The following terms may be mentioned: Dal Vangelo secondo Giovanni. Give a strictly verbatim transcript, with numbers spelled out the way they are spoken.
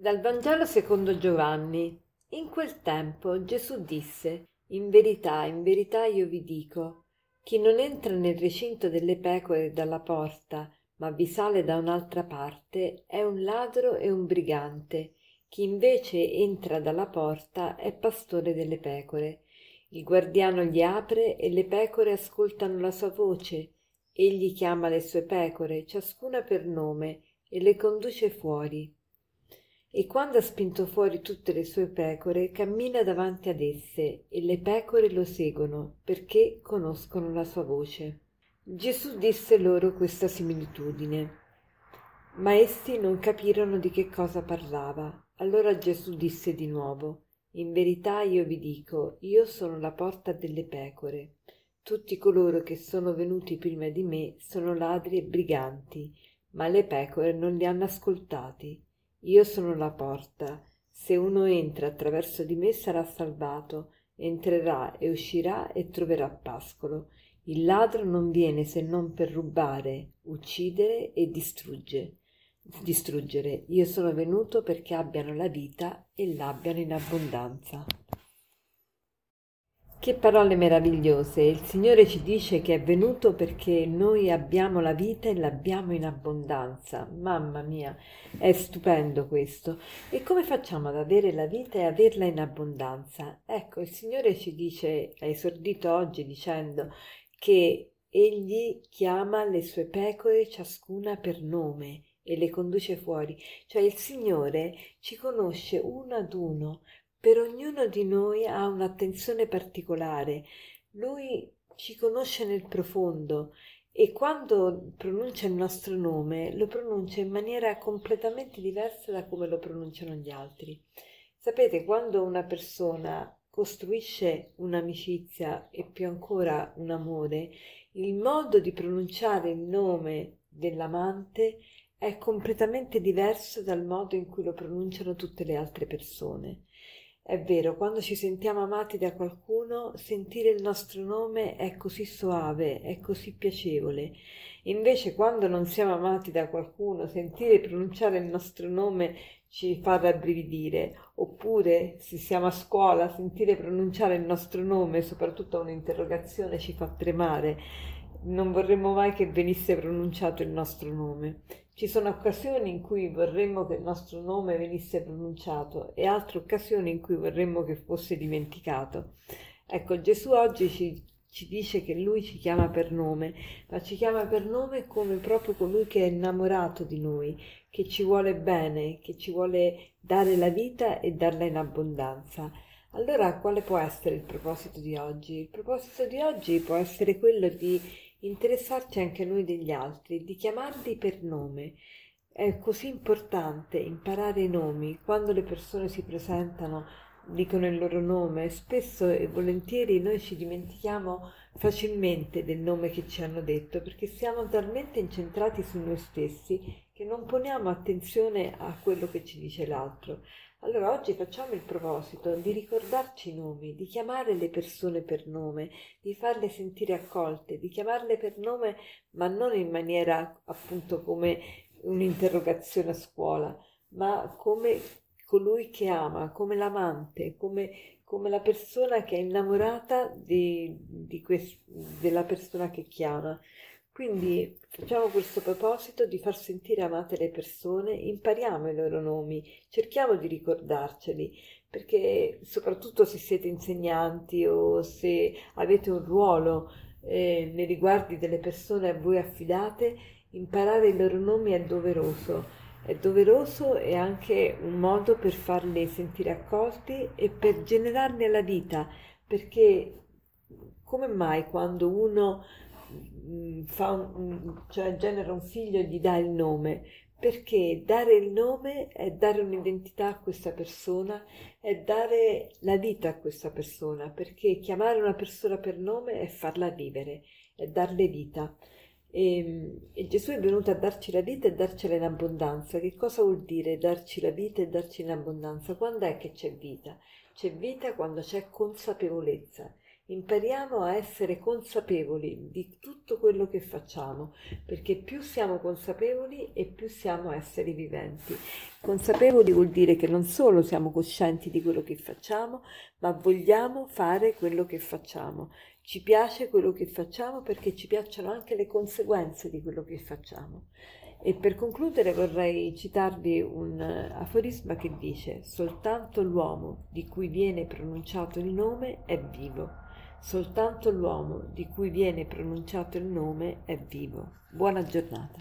Dal Vangelo secondo Giovanni. In quel tempo Gesù disse: In verità, in verità io vi dico, chi non entra nel recinto delle pecore dalla porta, ma vi sale da un'altra parte, è un ladro e un brigante. Chi invece entra dalla porta è pastore delle pecore. Il guardiano gli apre e le pecore ascoltano la sua voce. Egli chiama le sue pecore, ciascuna per nome, e le conduce fuori. E quando ha spinto fuori tutte le sue pecore, cammina davanti ad esse, e le pecore lo seguono, perché conoscono la sua voce. Gesù disse loro questa similitudine, ma essi non capirono di che cosa parlava. Allora Gesù disse di nuovo: In verità io vi dico, io sono la porta delle pecore. Tutti coloro che sono venuti prima di me sono ladri e briganti, ma le pecore non li hanno ascoltati. Io sono la porta. Se uno entra attraverso di me sarà salvato, entrerà e uscirà e troverà pascolo. Il ladro non viene se non per rubare, uccidere e distrugge. distruggere. Io sono venuto perché abbiano la vita e l'abbiano in abbondanza. Che parole meravigliose! Il Signore ci dice che è venuto perché noi abbiamo la vita e l'abbiamo in abbondanza. Mamma mia, è stupendo questo. E come facciamo ad avere la vita e averla in abbondanza? Ecco, il Signore ci dice, ha esordito oggi dicendo che Egli chiama le sue pecore ciascuna per nome e le conduce fuori. Cioè il Signore ci conosce uno ad uno. Per ognuno di noi ha un'attenzione particolare, Lui ci conosce nel profondo e quando pronuncia il nostro nome lo pronuncia in maniera completamente diversa da come lo pronunciano gli altri. Sapete, quando una persona costruisce un'amicizia e più ancora un amore, il modo di pronunciare il nome dell'amante è completamente diverso dal modo in cui lo pronunciano tutte le altre persone. È vero, quando ci sentiamo amati da qualcuno, sentire il nostro nome è così soave, è così piacevole. Invece, quando non siamo amati da qualcuno, sentire pronunciare il nostro nome ci fa rabbrividire. Oppure, se siamo a scuola, sentire pronunciare il nostro nome, soprattutto un'interrogazione, ci fa tremare. Non vorremmo mai che venisse pronunciato il nostro nome. Ci sono occasioni in cui vorremmo che il nostro nome venisse pronunciato e altre occasioni in cui vorremmo che fosse dimenticato. Ecco, Gesù oggi ci, ci dice che Lui ci chiama per nome, ma ci chiama per nome come proprio colui che è innamorato di noi, che ci vuole bene, che ci vuole dare la vita e darla in abbondanza. Allora, quale può essere il proposito di oggi? Il proposito di oggi può essere quello di interessarci anche noi degli altri, di chiamarli per nome. È così importante imparare i nomi. Quando le persone si presentano, dicono il loro nome. Spesso e volentieri noi ci dimentichiamo facilmente del nome che ci hanno detto, perché siamo talmente incentrati su noi stessi che non poniamo attenzione a quello che ci dice l'altro. Allora oggi facciamo il proposito di ricordarci i nomi, di chiamare le persone per nome, di farle sentire accolte, di chiamarle per nome, ma non in maniera appunto come un'interrogazione a scuola, ma come colui che ama, come l'amante, come, come la persona che è innamorata di, di quest, della persona che chiama. Quindi facciamo questo proposito di far sentire amate le persone, impariamo i loro nomi, cerchiamo di ricordarceli, perché soprattutto se siete insegnanti o se avete un ruolo eh, nei riguardi delle persone a voi affidate, imparare i loro nomi è doveroso, è doveroso e anche un modo per farli sentire accolti e per generarne la vita, perché come mai quando uno Fa un, cioè genera un figlio e gli dà il nome, perché dare il nome è dare un'identità a questa persona, è dare la vita a questa persona, perché chiamare una persona per nome è farla vivere, è darle vita. E, e Gesù è venuto a darci la vita e darcela in abbondanza. Che cosa vuol dire darci la vita e darci in abbondanza? Quando è che c'è vita? C'è vita quando c'è consapevolezza. Impariamo a essere consapevoli di tutto quello che facciamo, perché più siamo consapevoli e più siamo esseri viventi. Consapevoli vuol dire che non solo siamo coscienti di quello che facciamo, ma vogliamo fare quello che facciamo. Ci piace quello che facciamo perché ci piacciono anche le conseguenze di quello che facciamo. E per concludere vorrei citarvi un aforisma che dice: soltanto l'uomo di cui viene pronunciato il nome è vivo. Soltanto l'uomo di cui viene pronunciato il nome è vivo. Buona giornata.